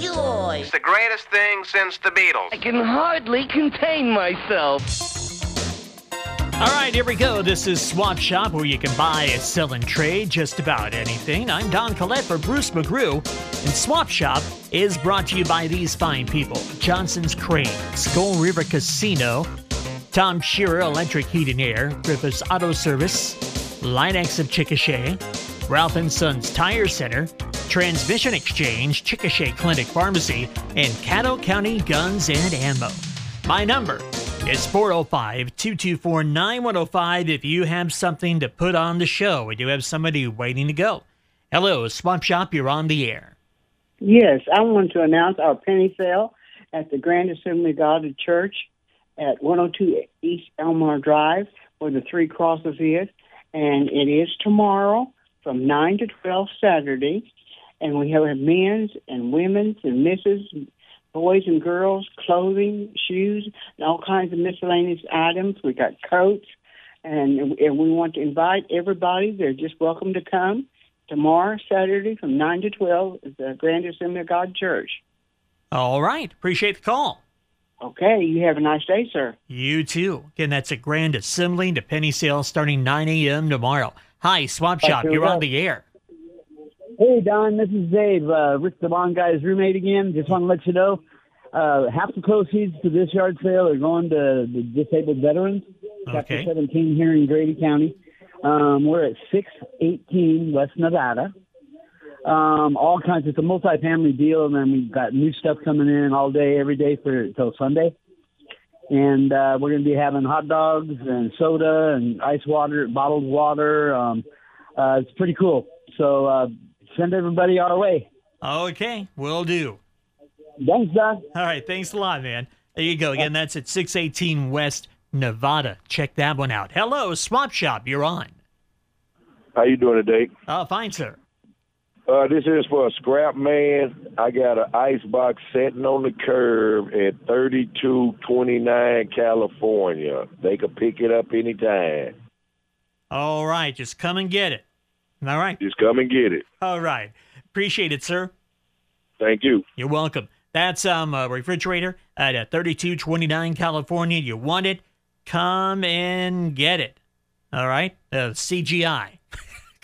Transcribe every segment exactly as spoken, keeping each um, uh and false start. joy. It's the greatest thing since the Beatles. I can hardly contain myself. All right, here we go. This is Swap Shop, where you can buy and sell and trade just about anything. I'm Don Collette for Bruce McGrew, and Swap Shop is brought to you by these fine people: Johnson's Crane, Gold River Casino, Tom Shearer Electric Heat and Air, Griffith's Auto Service, Linex of Chickasha, Ralph and Sons Tire Center, Transmission Exchange, Chickasha Clinic Pharmacy, and Caddo County Guns and Ammo. My number is four oh five, two two four, nine one oh five if you have something to put on the show. We do have somebody waiting to go. Hello, Swap Shop, you're on the air. Yes, I want to announce our penny sale at the Grand Assembly of God Church at one oh two East Elmore Drive, where the three crosses is, and it is tomorrow from nine to twelve Saturday, and we have men's and women's and misses, boys and girls, clothing, shoes, and all kinds of miscellaneous items. We got coats, and, and we want to invite everybody. They're just welcome to come tomorrow, Saturday, from nine to twelve at the Grand Assembly of God Church. All right. Appreciate the call. Okay. You have a nice day, sir. You too. Again, that's a Grand Assembly to penny sale starting nine a.m. tomorrow. Hi, Swap Shop. You're on the air. Hey, Don, this is Dave, uh, Rick the Bond Guy's roommate again. Just want to let you know, uh, half the proceeds to this yard sale are going to the disabled veterans, okay. Chapter seventeen here in Grady County. Um, we're at six eighteen West Nevada. Um, all kinds. It's a multi-family deal, and then we've got new stuff coming in all day, every day for till Sunday. And uh, we're going to be having hot dogs and soda and ice water, bottled water. Um, uh, it's pretty cool. So uh, send everybody our way. Okay, will do. Thanks, Doc. All right, thanks a lot, man. There you go. Again, that's at six eighteen West Nevada. Check that one out. Hello, Swap Shop, you're on. How you doing today? Oh, fine, sir. Uh, this is for a scrap man. I got an icebox sitting on the curb at thirty-two twenty-nine California. They can pick it up anytime. All right. Just come and get it. All right. Just come and get it. All right. Appreciate it, sir. Thank you. You're welcome. That's um, a refrigerator at uh, thirty-two twenty-nine California. You want it? Come and get it. All right. Uh, C G I.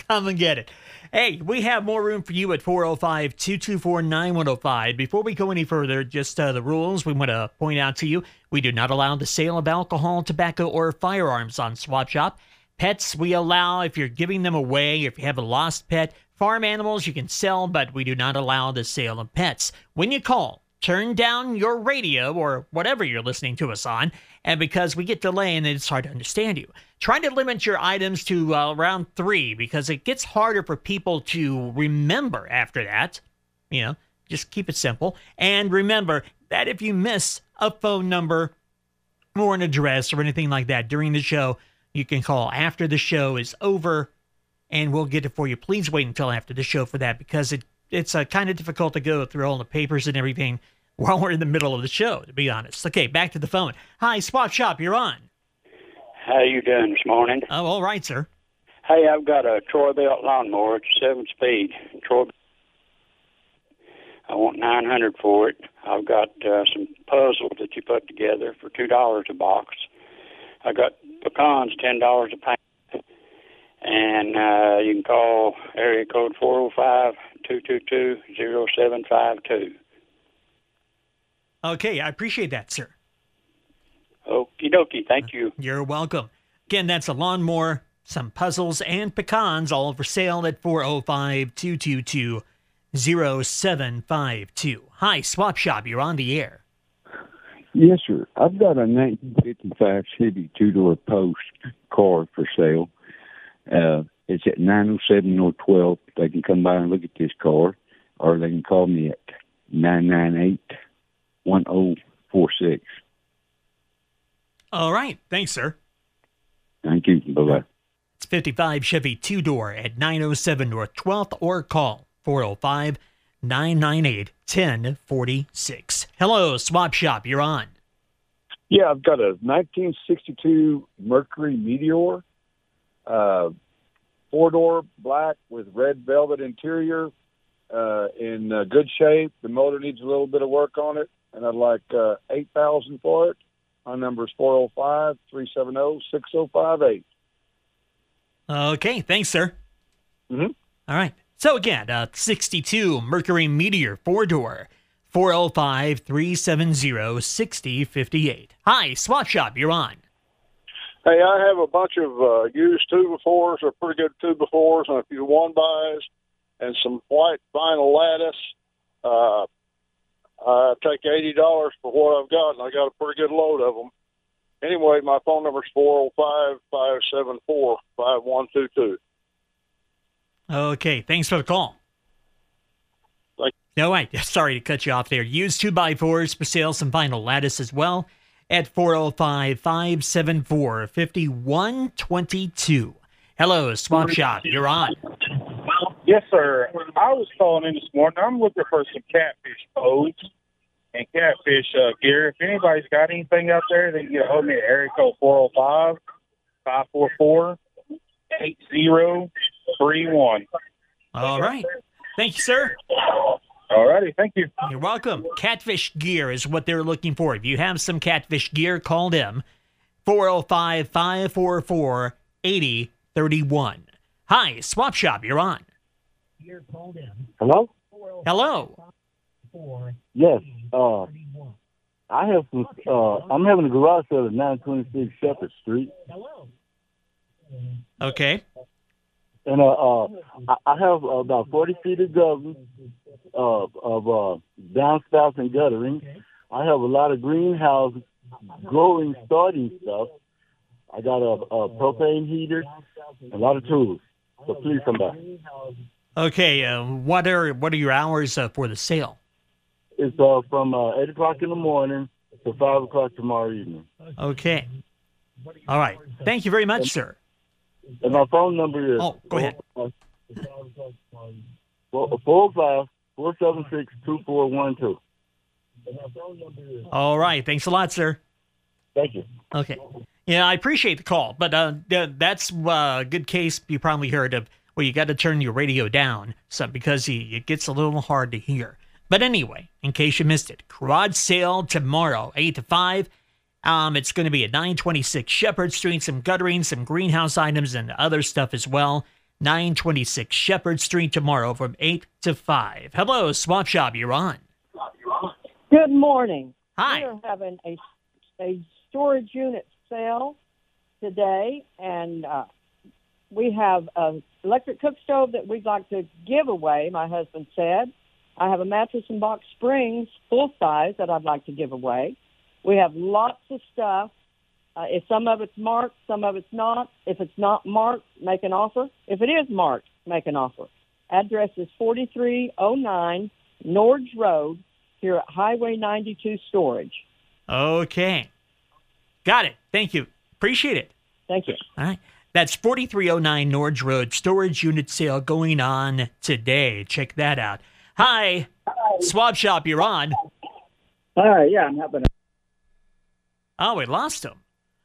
Come and get it. Hey, we have more room for you at four oh five, two two four, nine one oh five. Before we go any further, just uh, the rules we want to point out to you. We do not allow the sale of alcohol, tobacco, or firearms on Swap Shop. Pets we allow if you're giving them away, if you have a lost pet. Farm animals you can sell, but we do not allow the sale of pets. When you call, turn down your radio or whatever you're listening to us on, and because we get delay and it's hard to understand you. Try to limit your items to uh, around three, because it gets harder for people to remember after that. You know, just keep it simple. And remember that if you miss a phone number or an address or anything like that during the show, you can call after the show is over, and we'll get it for you. Please wait until after the show for that, because it It's uh, kind of difficult to go through all the papers and everything while we're in the middle of the show, to be honest. Okay, back to the phone. Hi, Swap Shop, you're on. How you doing this morning? Oh, all right, sir. Hey, I've got a Troy-Bilt lawnmower. It's seven-speed. Troy- I want nine hundred dollars for it. I've got uh, some puzzles that you put together for two dollars a box. I got pecans, ten dollars a pound. And uh, you can call area code four oh five, two two two, oh seven five two. Okay, I appreciate that, sir. Okie dokie, thank you. You're welcome. Again, that's a lawnmower, some puzzles, and pecans, all for sale at four oh five, two two two, oh seven five two. Hi, Swap Shop, you're on the air. Yes, sir. I've got a nineteen fifty-five Chevy two-door post car for sale. Uh, it's at nine oh seven North twelfth. They can come by and look at this car, or they can call me at nine nine eight, one oh four six. All right. Thanks, sir. Thank you. Bye-bye. It's fifty-five Chevy two-door at nine oh seven North twelfth, or call four oh five, nine nine eight, one oh four six. Hello, Swap Shop. You're on. Yeah, I've got a nineteen sixty-two Mercury Meteor. Uh, four-door black with red velvet interior, uh, in uh, good shape. The motor needs a little bit of work on it, and I'd like uh, eight thousand dollars for it. My number is four oh five, three seven oh, six oh five eight. Okay, thanks, sir. Mm-hmm. All right. So, again, uh, sixty-two Mercury Meteor four-door, four oh five, three seven oh, six oh five eight. Hi, Swap Shop, you're on. Hey, I have a bunch of uh, used two-by-fours, or pretty good two-by-fours, and a few one-bys, and some white vinyl lattice. Uh, I take eighty dollars for what I've got, and I got a pretty good load of them. Anyway, my phone number is four oh five, five seven four, five one two two. Okay, thanks for the call. Thank you. No, wait, sorry to cut you off there. Used two by fours for sale, some vinyl lattice as well, at four oh five, five seven four, five one two two. Hello, Swap Shop, you're on. Yes, sir. I was calling in this morning. I'm looking for some catfish poles and catfish uh, gear. If anybody's got anything out there, they can get a hold of me at area code four oh five, five four four, eight oh three one. All right. Thank you, sir. All righty. Thank you. You're welcome. Catfish gear is what they're looking for. If you have some catfish gear, call them. four oh five, five four four, eight oh three one. Hi, Swap Shop, you're on. Hello? Hello. Yes. Uh, I have some, uh, I'm having a garage sale at nine twenty-six Shepherd Street. Hello. Okay. And uh, uh, I have about forty feet of gutters, uh, of uh, downspouts and guttering. I have a lot of greenhouse growing, starting stuff. I got a, a propane heater, a lot of tools. So please come by. Okay, uh, what are what are your hours uh, for the sale? It's uh, from uh, eight o'clock in the morning to five o'clock tomorrow evening. Okay. All right. Thank you very much, and, sir. And my phone number is oh, go ahead. four oh five, four seven six, two four one two. All right. Thanks a lot, sir. Thank you. Okay. Yeah, I appreciate the call, but uh, that's a good case you probably heard of where you got to turn your radio down some because it gets a little hard to hear. But anyway, in case you missed it, garage sale tomorrow, eight to five. Um, it's going to be at nine twenty-six Shepherd Street, some guttering, some greenhouse items, and other stuff as well. nine twenty-six Shepherd Street tomorrow from eight to five. Hello, Swap Shop, you're on. Good morning. Hi. We're having a, a storage unit sale today, and uh, we have an electric cook stove that we'd like to give away, my husband said. I have a mattress and box springs, full size, that I'd like to give away. We have lots of stuff. Uh, if some of it's marked, some of it's not. If it's not marked, make an offer. If it is marked, make an offer. Address is forty-three oh nine Norge Road here at Highway ninety-two Storage. Okay. Got it. Thank you. Appreciate it. Thank you. All right. That's forty-three oh nine Norge Road Storage Unit Sale going on today. Check that out. Hi. Hi. Swap Shop, you're on. Hi. Yeah, I'm helping. Oh, we lost him.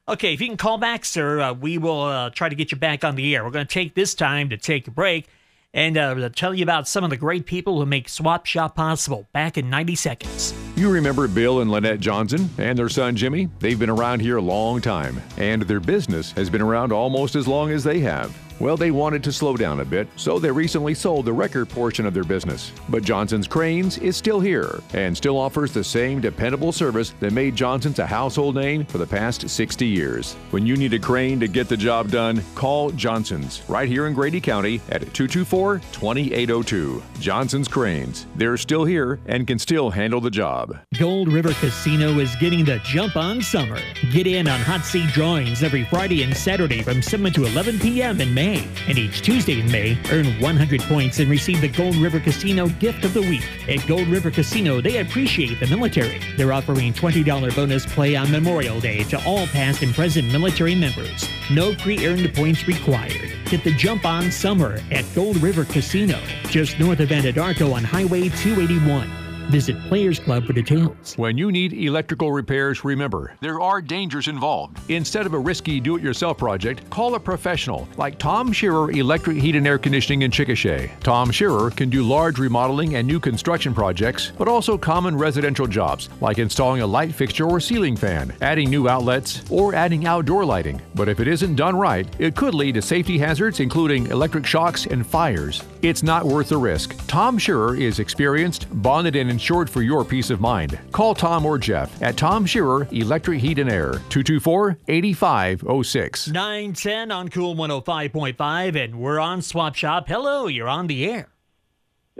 Okay, if you can call back, sir, uh, we will uh, try to get you back on the air. We're going to take this time to take a break and uh, tell you about some of the great people who make Swap Shop possible. Back in ninety seconds. You remember Bill and Lynette Johnson and their son Jimmy? They've been around here a long time, and their business has been around almost as long as they have. Well, they wanted to slow down a bit, so they recently sold the wrecker portion of their business. But Johnson's Cranes is still here and still offers the same dependable service that made Johnson's a household name for the past sixty years. When you need a crane to get the job done, call Johnson's right here in Grady County at two two four, two eight oh two. Johnson's Cranes. They're still here and can still handle the job. Gold River Casino is getting the jump on summer. Get in on hot seat drawings every Friday and Saturday from seven to eleven p.m. in May. And each Tuesday in May, earn one hundred points and receive the Gold River Casino Gift of the Week. At Gold River Casino, they appreciate the military. They're offering twenty dollars bonus play on Memorial Day to all past and present military members. No pre-earned points required. Get the jump on summer at Gold River Casino, just north of Anadarko on Highway two eighty-one. Visit Players Club for details. When you need electrical repairs, remember, there are dangers involved. Instead of a risky do-it-yourself project, call a professional like Tom Shearer Electric Heat and Air Conditioning in Chickasha. Tom Shearer can do large remodeling and new construction projects, but also common residential jobs like installing a light fixture or ceiling fan, adding new outlets, or adding outdoor lighting. But if it isn't done right, it could lead to safety hazards, including electric shocks and fires. It's not worth the risk. Tom Shearer is experienced, bonded, and insured for your peace of mind. Call Tom or Jeff at Tom Shearer Electric Heat and Air, two two four, eight five zero six. nine ten on Cool one oh five point five, and we're on Swap Shop. Hello, you're on the air.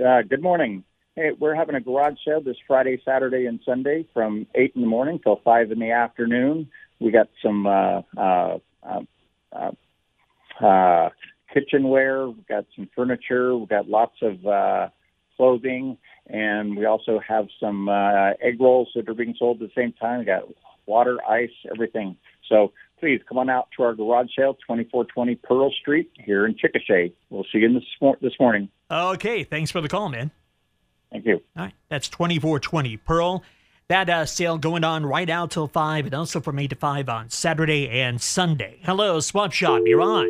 Uh, good morning. Hey, we're having a garage sale this Friday, Saturday, and Sunday from eight in the morning till five in the afternoon. We got some uh, uh, uh, uh, uh, kitchenware. We've got some furniture. We've got lots of uh, clothing. And we also have some uh, egg rolls that are being sold at the same time. We've got water, ice, everything. So please come on out to our garage sale, twenty-four twenty Pearl Street here in Chickasha. We'll see you in this, mor- this morning. Okay. Thanks for the call, man. Thank you. All right. That's twenty-four twenty Pearl. That uh, sale going on right out till five, and also from eight to five on Saturday and Sunday. Hello, Swap Shop. You're on.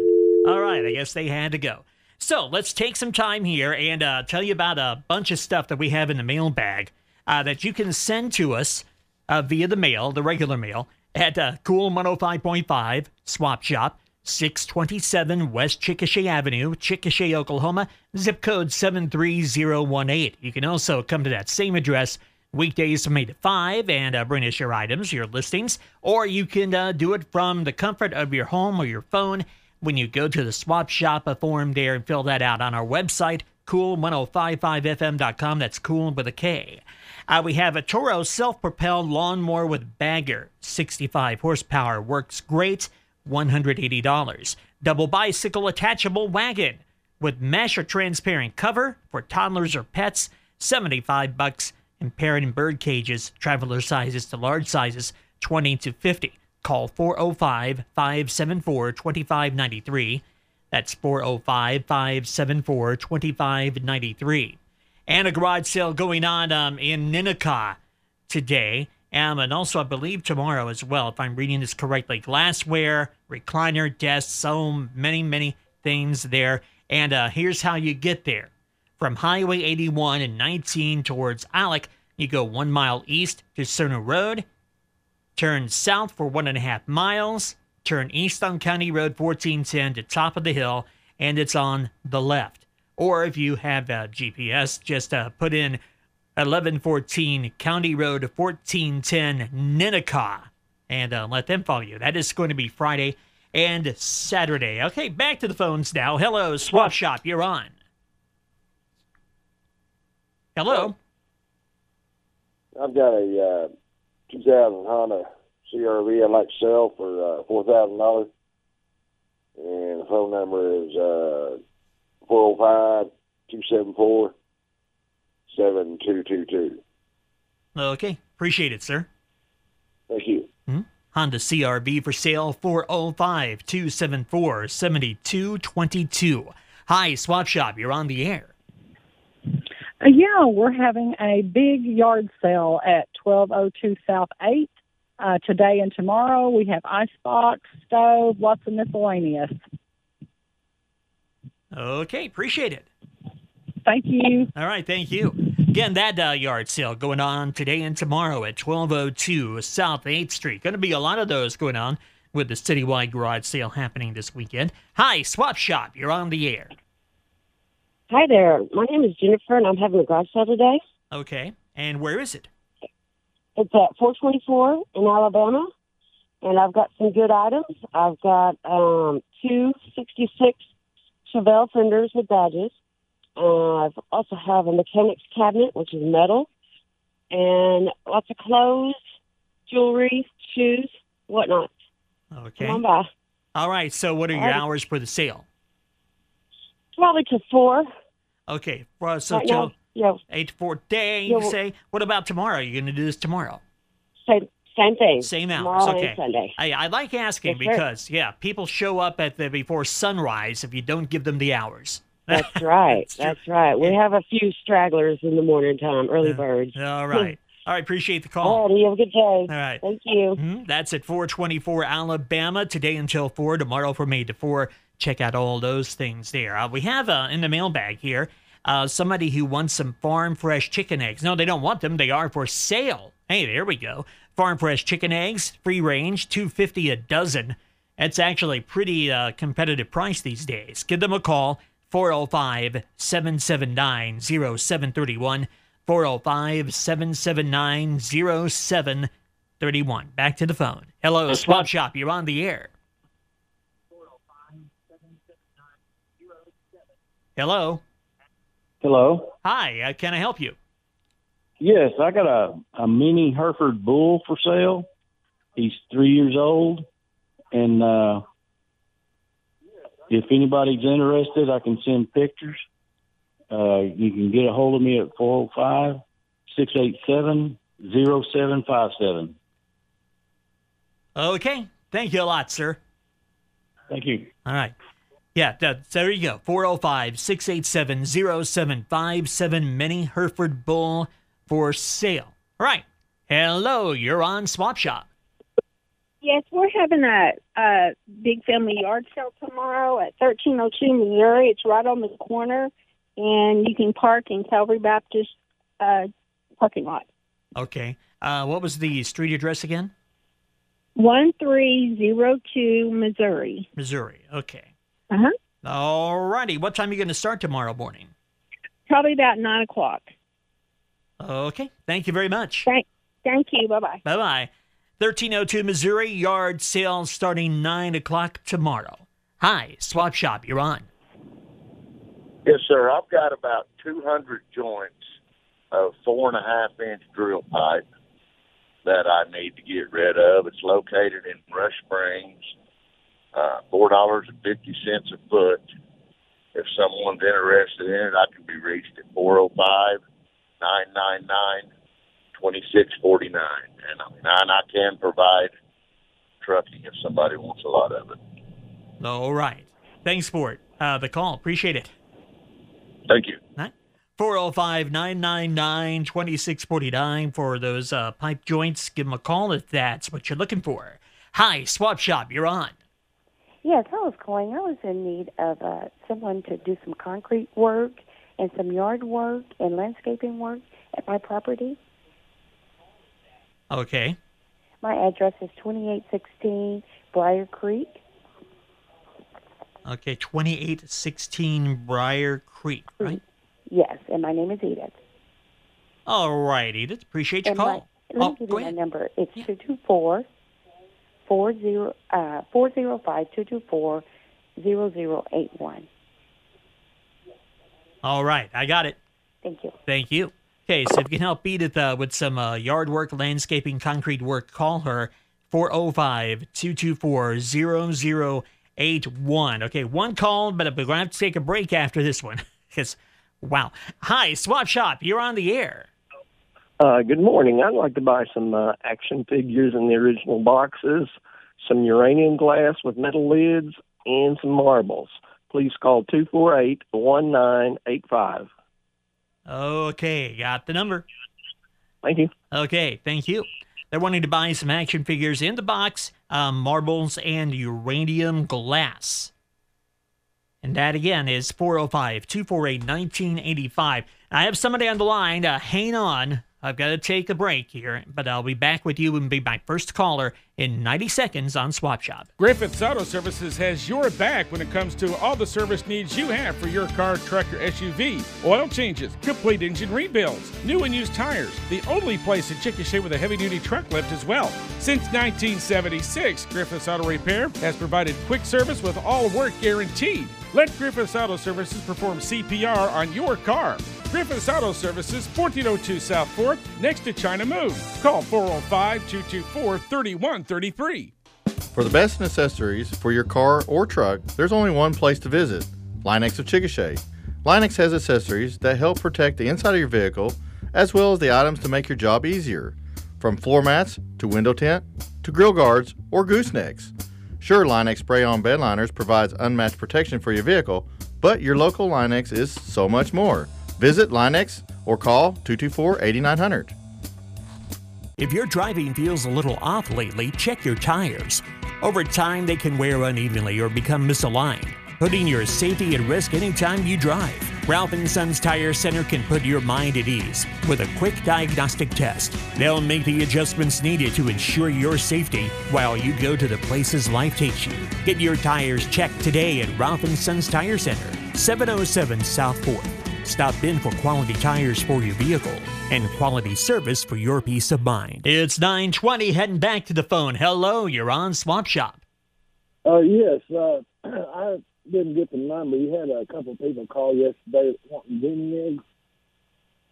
All right. I guess they had to go. So let's take some time here and uh, tell you about a bunch of stuff that we have in the mailbag uh, that you can send to us uh, via the mail, the regular mail, at uh, Cool one oh five point five Swap Shop, six twenty-seven West Chickasha Avenue, Chickasha, Oklahoma, zip code seven three zero one eight. You can also come to that same address weekdays from eight to five and uh, bring us your items, your listings, or you can uh, do it from the comfort of your home or your phone when you go to the Swap Shop form there and fill that out on our website, cool ten fifty-five f m dot com. That's cool with a K. Uh, we have a Toro self-propelled lawnmower with bagger, sixty-five horsepower, works great, one hundred eighty dollars. Double bicycle attachable wagon with mesh or transparent cover for toddlers or pets, seventy-five bucks. And parrot and bird cages, traveler sizes to large sizes, twenty to fifty. Call four oh five, five seven four, two five nine three. That's four oh five, five seven four, two five nine three. And a garage sale going on um, in Ninaka today, um, and also I believe tomorrow as well, if I'm reading this correctly. Glassware, recliner, desks, so many, many things there. And uh, here's how you get there. From Highway eighty-one and nineteen towards Alec, you go one mile east to Cerner Road, turn south for one and a half miles, turn east on County Road fourteen ten to Top of the Hill, and it's on the left. Or if you have a G P S, just uh, put in eleven fourteen County Road fourteen ten Ninaka, and uh, let them follow you. That is going to be Friday and Saturday. Okay, back to the phones now. Hello, Swap Shop, you're on. Hello. I've got a uh, two thousand Honda C R V I'd like to sell for uh, four thousand dollars. And the phone number is uh, four oh five, two seven four, seven two two two. Okay. Appreciate it, sir. Thank you. Mm-hmm. Honda C R V for sale, four oh five, two seven four, seven two two two. Hi, Swap Shop. You're on the air. Yeah, we're having a big yard sale at twelve oh two South eighth uh, today and tomorrow. We have icebox, stove, lots of miscellaneous. Okay, appreciate it. Thank you. All right, thank you. Again, that uh, yard sale going on today and tomorrow at twelve oh two South eighth Street. Going to be a lot of those going on with the citywide garage sale happening this weekend. Hi, Swap Shop, you're on the air. Hi there. My name is Jennifer, and I'm having a garage sale today. Okay. And where is it? It's at four twenty-four in Alabama, and I've got some good items. I've got um, two sixty-six Chevelle fenders with badges. Uh, I also have a mechanics cabinet, which is metal, and lots of clothes, jewelry, shoes, whatnot. Okay. Come on by. All right. So what are your All hours right. for the sale? Probably to four. Okay, well, so right till yeah. eight to four day, you yeah. say. What about tomorrow? Are you going to do this tomorrow? Same, same thing. Same hours. Tomorrow okay. And Sunday. I, I like asking yes, because, sir. yeah, people show up at the before sunrise if you don't give them the hours. That's right. That's, That's right. We have a few stragglers in the morning time, early uh, birds. All right. All right, appreciate the call. All right, you have a good day. All right. Thank you. Mm-hmm. That's at four twenty-four Alabama, today until four, tomorrow from eight to four. Check out all those things there. Uh, we have uh, in the mailbag here uh, somebody who wants some farm fresh chicken eggs. No, they don't want them. They are for sale. Hey, there we go. Farm fresh chicken eggs, free range, two dollars and fifty cents a dozen. That's actually a pretty uh, competitive price these days. Give them a call, four oh five, seven seven nine, oh seven three one. four oh five, seven seven nine, oh seven three one. Back to the phone. Hello, That's Swap Shop. You're on the air. four oh five, seven seven nine, oh seven three one. Hello. Hello. Hi. Uh, can I help you? Yes, I got a, a mini Hereford bull for sale. He's three years old. And uh, if anybody's interested, I can send pictures. Uh, you can get a hold of me at four oh five, six eight seven, oh seven five seven. Okay. Thank you a lot, sir. Thank you. All right. Yeah, there you go. four oh five, six eight seven, oh seven five seven. Mini Hereford bull for sale. All right. Hello, you're on Swap Shop. Yes, we're having a, a big family yard sale tomorrow at thirteen oh two Missouri. It's right on the corner. And you can park in Calvary Baptist uh, parking lot. Okay. Uh, what was the street address again? one three oh two Missouri. Missouri. Okay. Uh-huh. All righty. What time are you going to start tomorrow morning? Probably about nine o'clock. Okay. Thank you very much. Thank, thank you. Bye-bye. Bye-bye. thirteen oh two Missouri, yard sale starting nine o'clock tomorrow. Hi, Swap Shop. You're on. Yes, sir. I've got about two hundred joints of four and a half inch drill pipe that I need to get rid of. It's located in Rush Springs, uh, four dollars and fifty cents a foot. If someone's interested in it, I can be reached at four oh five, nine nine nine, two six four nine. And I, mean, and I can provide trucking if somebody wants a lot of it. All right. Thanks for it. Uh, the call. Appreciate it. Thank you. four oh five, nine nine nine, two six four nine for those uh, pipe joints. Give them a call if that's what you're looking for. Hi, Swap Shop, you're on. Yes, I was calling. I was in need of uh, someone to do some concrete work and some yard work and landscaping work at my property. Okay. My address is twenty-eight sixteen Briar Creek. Okay, twenty-eight sixteen Briar Creek, right? Yes, and my name is Edith. All right, Edith. Appreciate your and call. My, let oh, me give you ahead. My number. It's yeah. two two four, four oh five, two two four, zero zero eight one. All right, I got it. Thank you. Thank you. Okay, so if you can help Edith uh, with some uh, yard work, landscaping, concrete work, call her four oh five, two two four, zero zero eight one. eight one. Okay, one call, but we're going to have to take a break after this one. Because, wow. Hi, Swap Shop, you're on the air. Uh, good morning. I'd like to buy some uh, action figures in the original boxes, some uranium glass with metal lids, and some marbles. Please call two four eight, one nine eight five. Okay, got the number. Thank you. Okay, thank you. They're wanting to buy some action figures in the box, um, marbles, and uranium glass. And that, again, is four oh five, two four eight, one nine eight five. I have somebody on the line. Uh, hang on. I've got to take a break here, but I'll be back with you and be my first caller in ninety seconds on Swap Shop. Griffith's Auto Services has your back when it comes to all the service needs you have for your car, truck, or S U V. Oil changes, complete engine rebuilds, new and used tires, the only place in Chickasha with a heavy-duty truck lift as well. Since nineteen seventy-six, Griffith's Auto Repair has provided quick service with all work guaranteed. Let Griffith's Auto Services perform C P R on your car. Griffith's Auto Services, fourteen oh two South fourth, next to China Move. Call four oh five, two two four, three one three three. For the best in accessories for your car or truck, there's only one place to visit, Linex of Chickasha. Linex has accessories that help protect the inside of your vehicle, as well as the items to make your job easier, from floor mats to window tint to grill guards or goosenecks. Sure, Linex spray-on bed liners provides unmatched protection for your vehicle, But your local Linex is so much more. Visit Linex or call two two four, eight nine zero zero. If your driving feels a little off lately, check your tires. Over time, they can wear unevenly or become misaligned, putting your safety at risk anytime you drive. Ralph and Sons Tire Center can put your mind at ease with a quick diagnostic test. They'll make the adjustments needed to ensure your safety while you go to the places life takes you. Get your tires checked today at Ralph and Sons Tire Center, seven oh seven South Fourth. Stop in for quality tires for your vehicle and quality service for your peace of mind. It's nine twenty, heading back to the phone. Hello, you're on Swap Shop. Uh, yes, uh, I didn't get the number. You had a couple people call yesterday wanting guinea eggs.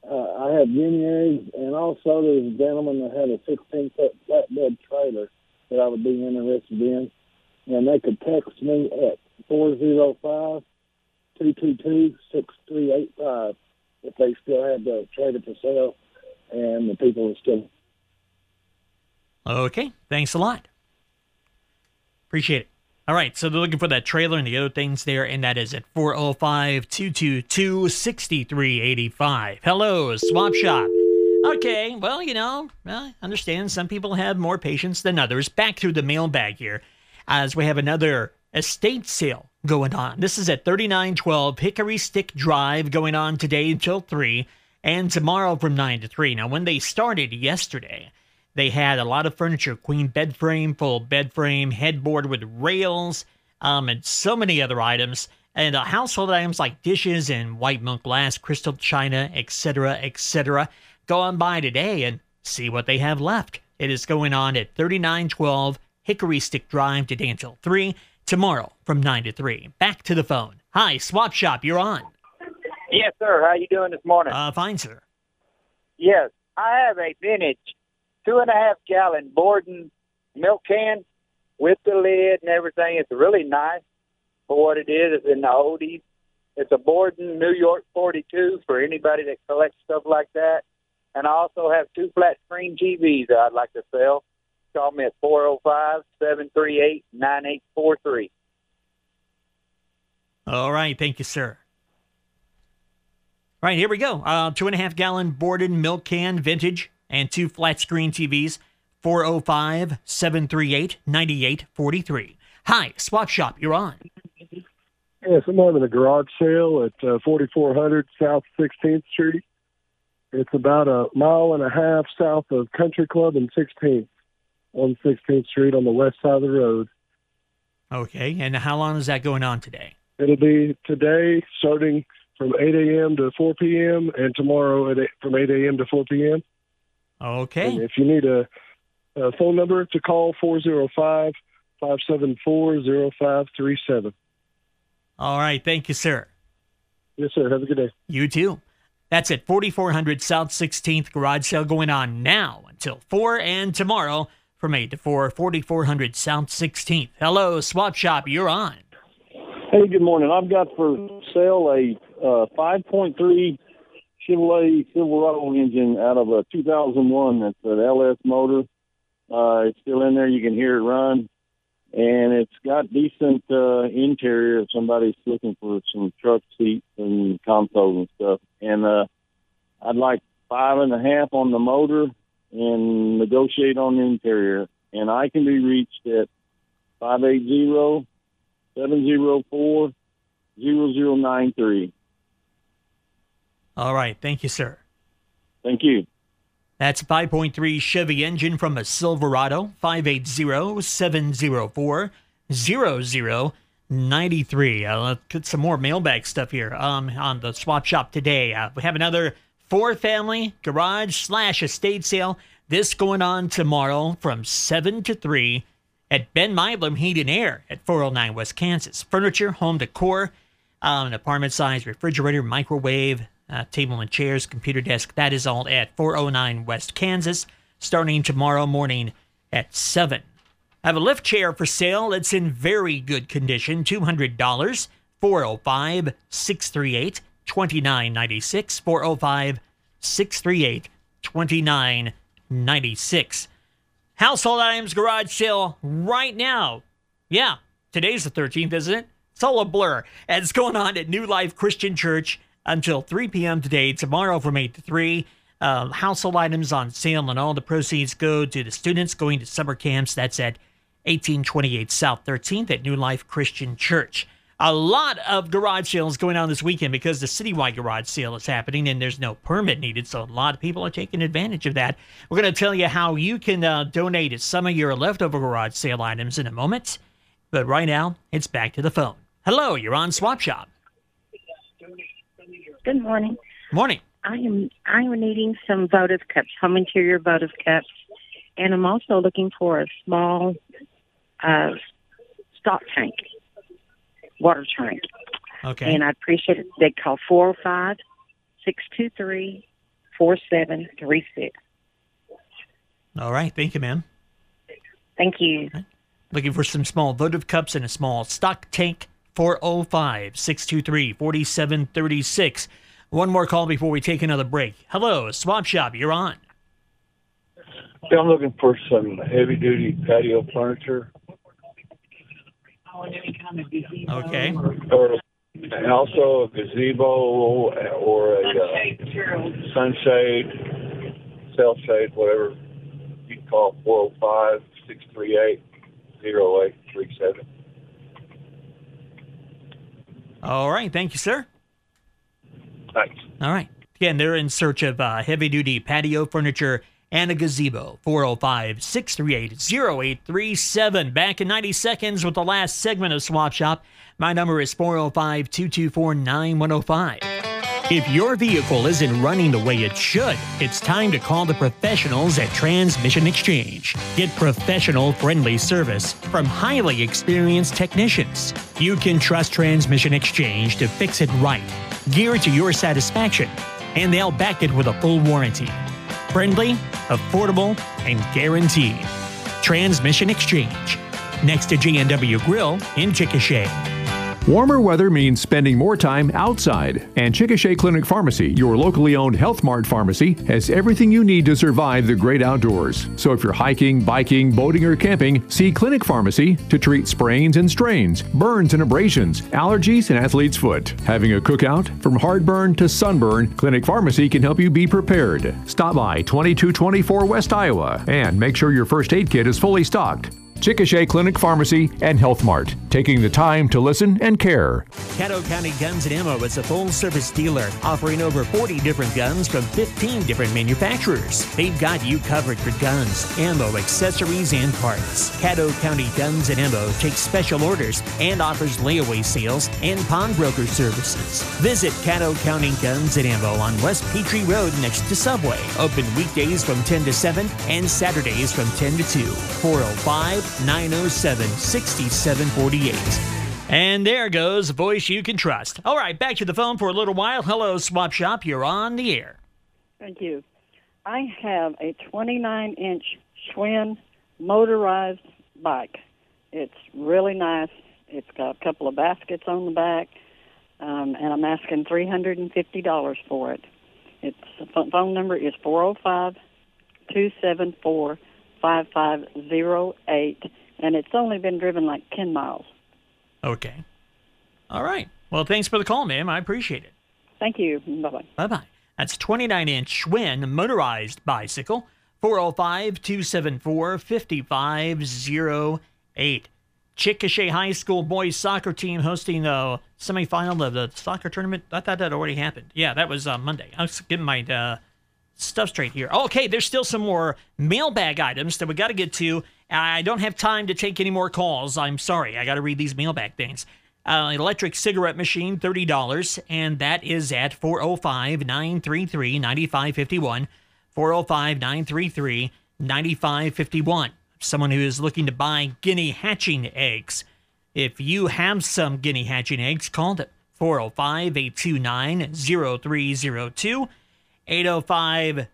Uh, I have guinea eggs, and also there's a gentleman that had a sixteen-foot flatbed trailer that I would be interested in, and they could text me at four oh five, two two two, six three eight five. If they still had the trailer for sale, and the people are still. Okay, thanks a lot. Appreciate it. All right, so they're looking for that trailer and the other things there, and that is at four oh five, two two two, six three eight five. Hello, Swap Shop. Okay, well, you know, I understand some people have more patience than others. Back through the mailbag here, as we have another estate sale going on. This is at thirty-nine twelve Hickory Stick Drive, going on today until three and tomorrow from nine to three. Now, when they started yesterday, they had a lot of furniture, queen bed frame, full bed frame, headboard with rails, um, and so many other items, and uh, household items like dishes and white milk glass, crystal china, et cetera, et cetera. Go on by today and see what they have left. It is going on at thirty-nine twelve Hickory Stick Drive today until three. Tomorrow from nine to three. Back to the phone. Hi, Swap Shop, you're on. Yes, sir. How you doing this morning? Uh, fine, sir. Yes, I have a vintage two and a half gallon Borden milk can with the lid and everything. It's really nice for what it is. It's in the oldies. It's a Borden New York forty-two for anybody that collects stuff like that. And I also have two flat screen T Vs that I'd like to sell. Call me at four oh five, seven three eight, nine eight four three. All right. Thank you, sir. All right. Here we go. Uh, two and a half gallon Borden milk can vintage and two flat screen T Vs. four oh five, seven three eight, nine eight four three. Hi, Swap Shop. You're on. Yes, I'm having a garage sale at uh, forty-four hundred South sixteenth Street. It's about a mile and a half south of Country Club and sixteenth. On sixteenth Street on the west side of the road. Okay, and how long is that going on today? It'll be today starting from eight a.m. to four p.m. and tomorrow at eight, from eight a.m. to four p.m. Okay. And if you need a, a phone number to call, four oh five, five seven four, oh five three seven. All right, thank you, sir. Yes, sir. Have a good day. You too. That's at forty-four hundred South sixteenth, garage sale going on now until four and tomorrow from eight to four, forty-four hundred South sixteenth. Hello, Swap Shop, you're on. Hey, good morning. I've got for sale a uh, five point three Chevrolet Silverado engine out of a two thousand one. That's an L S motor. Uh, it's still in there. You can hear it run. And it's got decent uh, interior if somebody's looking for some truck seats and consoles and stuff. And uh, I'd like five and a half on the motor and negotiate on the interior. And I can be reached at five eight zero, seven zero four, zero zero nine three. All right. Thank you, sir. Thank you. That's five point three Chevy engine from a Silverado, five eight zero, seven zero four, zero zero nine three. Uh, let's get some more mailbag stuff here um, on the Swap Shop today. Uh, we have another four-family garage slash estate sale. This going on tomorrow from seven to three at Ben Meiblum Heat and Air at four oh nine West Kansas. Furniture, home decor, um, an apartment-sized refrigerator, microwave, uh, table and chairs, computer desk. That is all at four oh nine West Kansas, starting tomorrow morning at seven. I have a lift chair for sale. It's in very good condition, two hundred dollars, four oh five, six three eight, twenty-nine ninety-six, four oh five, six three eight, twenty-nine ninety-six. Household items garage sale right now. Yeah, today's the thirteenth, isn't it? It's all a blur. And it's going on at New Life Christian Church until three p m today, tomorrow from eight to three. Uh, household items on sale, and all the proceeds go to the students going to summer camps. That's at eighteen twenty-eight South thirteenth at New Life Christian Church. A lot of garage sales going on this weekend because the citywide garage sale is happening and there's no permit needed, so a lot of people are taking advantage of that. We're going to tell you how you can uh, donate at some of your leftover garage sale items in a moment, but right now, it's back to the phone. Hello, you're on Swap Shop. Good morning. Morning. I am I am needing some votive cups, home interior votive cups, and I'm also looking for a small uh, stock tank. Water tank. Okay. And I appreciate it. They call four oh five, six two three, four seven three six. All right. Thank you, ma'am. Thank you. Right. Looking for some small votive cups and a small stock tank, four oh five, six two three, four seven three six. One more call before we take another break. Hello, Swap Shop, you're on. Yeah, I'm looking for some heavy-duty patio furniture. Okay. Or, and also a gazebo or a uh, sunshade, self-shade, whatever. You can call four oh five, six three eight, oh eight three seven. All right. Thank you, sir. Thanks. All right. Again, they're in search of uh, heavy-duty patio furniture and a gazebo. Four oh five, six three eight, oh eight three seven. Back in ninety seconds with the last segment of Swap Shop. My number is four oh five, two two four, nine one oh five. If your vehicle isn't running the way it should, it's time to call the professionals at Transmission Exchange. Get professional-friendly service from highly experienced technicians. You can trust Transmission Exchange to fix it right, geared to your satisfaction, and they'll back it with a full warranty. Friendly, affordable, and guaranteed. Transmission Exchange, next to J and W Grill in Chickasha. Warmer weather means spending more time outside, and Chickasha Clinic Pharmacy, your locally owned Health Mart pharmacy, has everything you need to survive the great outdoors. So if you're hiking, biking, boating, or camping, see Clinic Pharmacy to treat sprains and strains, burns and abrasions, allergies, and athlete's foot. Having a cookout? From heartburn to sunburn, Clinic Pharmacy can help you be prepared. Stop by twenty-two twenty-four West Iowa and make sure your first aid kit is fully stocked. Chickasha Clinic Pharmacy and Health Mart, taking the time to listen and care. Caddo County Guns and Ammo is a full-service dealer offering over forty different guns from fifteen different manufacturers. They've got you covered for guns, ammo, accessories, and parts. Caddo County Guns and Ammo takes special orders and offers layaway sales and pawnbroker services. Visit Caddo County Guns and Ammo on West Petrie Road next to Subway. Open weekdays from ten to seven and Saturdays from ten to two. four oh five, nine oh seven, six seven four eight. And there goes a voice you can trust. All right, back to the phone for a little while. Hello, Swap Shop. You're on the air. Thank you. I have a twenty-nine inch Schwinn motorized bike. It's really nice. It's got a couple of baskets on the back, um, and I'm asking three hundred fifty dollars for it. Its phone number is four oh five, two seven four, two seven four eight. five five zero eight, and it's only been driven like ten miles. Okay. All right. Well, thanks for the call, ma'am. I appreciate it. Thank you. Bye-bye. Bye-bye. That's twenty-nine inch Schwinn motorized bicycle, four oh five, two seven four, five five zero eight. Chickasha High School boys soccer team hosting the semifinal of the soccer tournament. I thought that already happened. Yeah, that was uh, Monday. I was getting my... Uh, Stuff straight here. Okay, there's still some more mailbag items that we got to get to. I don't have time to take any more calls. I'm sorry. I got to read these mailbag things. Uh, electric cigarette machine, thirty dollars, and that is at four oh five, nine three three, nine five five one, four oh five, nine three three, nine five five one. Someone who is looking to buy guinea hatching eggs. If you have some guinea hatching eggs, call them, four oh five, eight two nine, oh three oh two. eight oh five,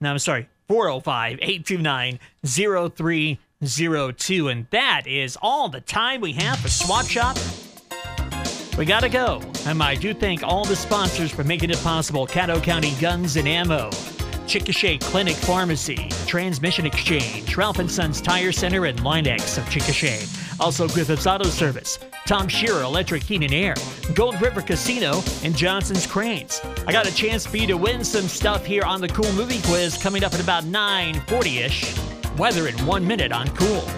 no, I'm sorry, four oh five, eight two nine, oh three oh two. And that is all the time we have for Swap Shop. We got to go. And I do thank all the sponsors for making it possible. Caddo County Guns and Ammo, Chickasha Clinic Pharmacy, Transmission Exchange, Ralph and Sons Tire Center, and Linex of Chickasha. Also Griffith's Auto Service, Tom Shearer Electric Heat and Air, Gold River Casino, and Johnson's Cranes. I got a chance for you to win some stuff here on the Cool Movie Quiz coming up at about nine forty-ish. Weather in one minute on Cool.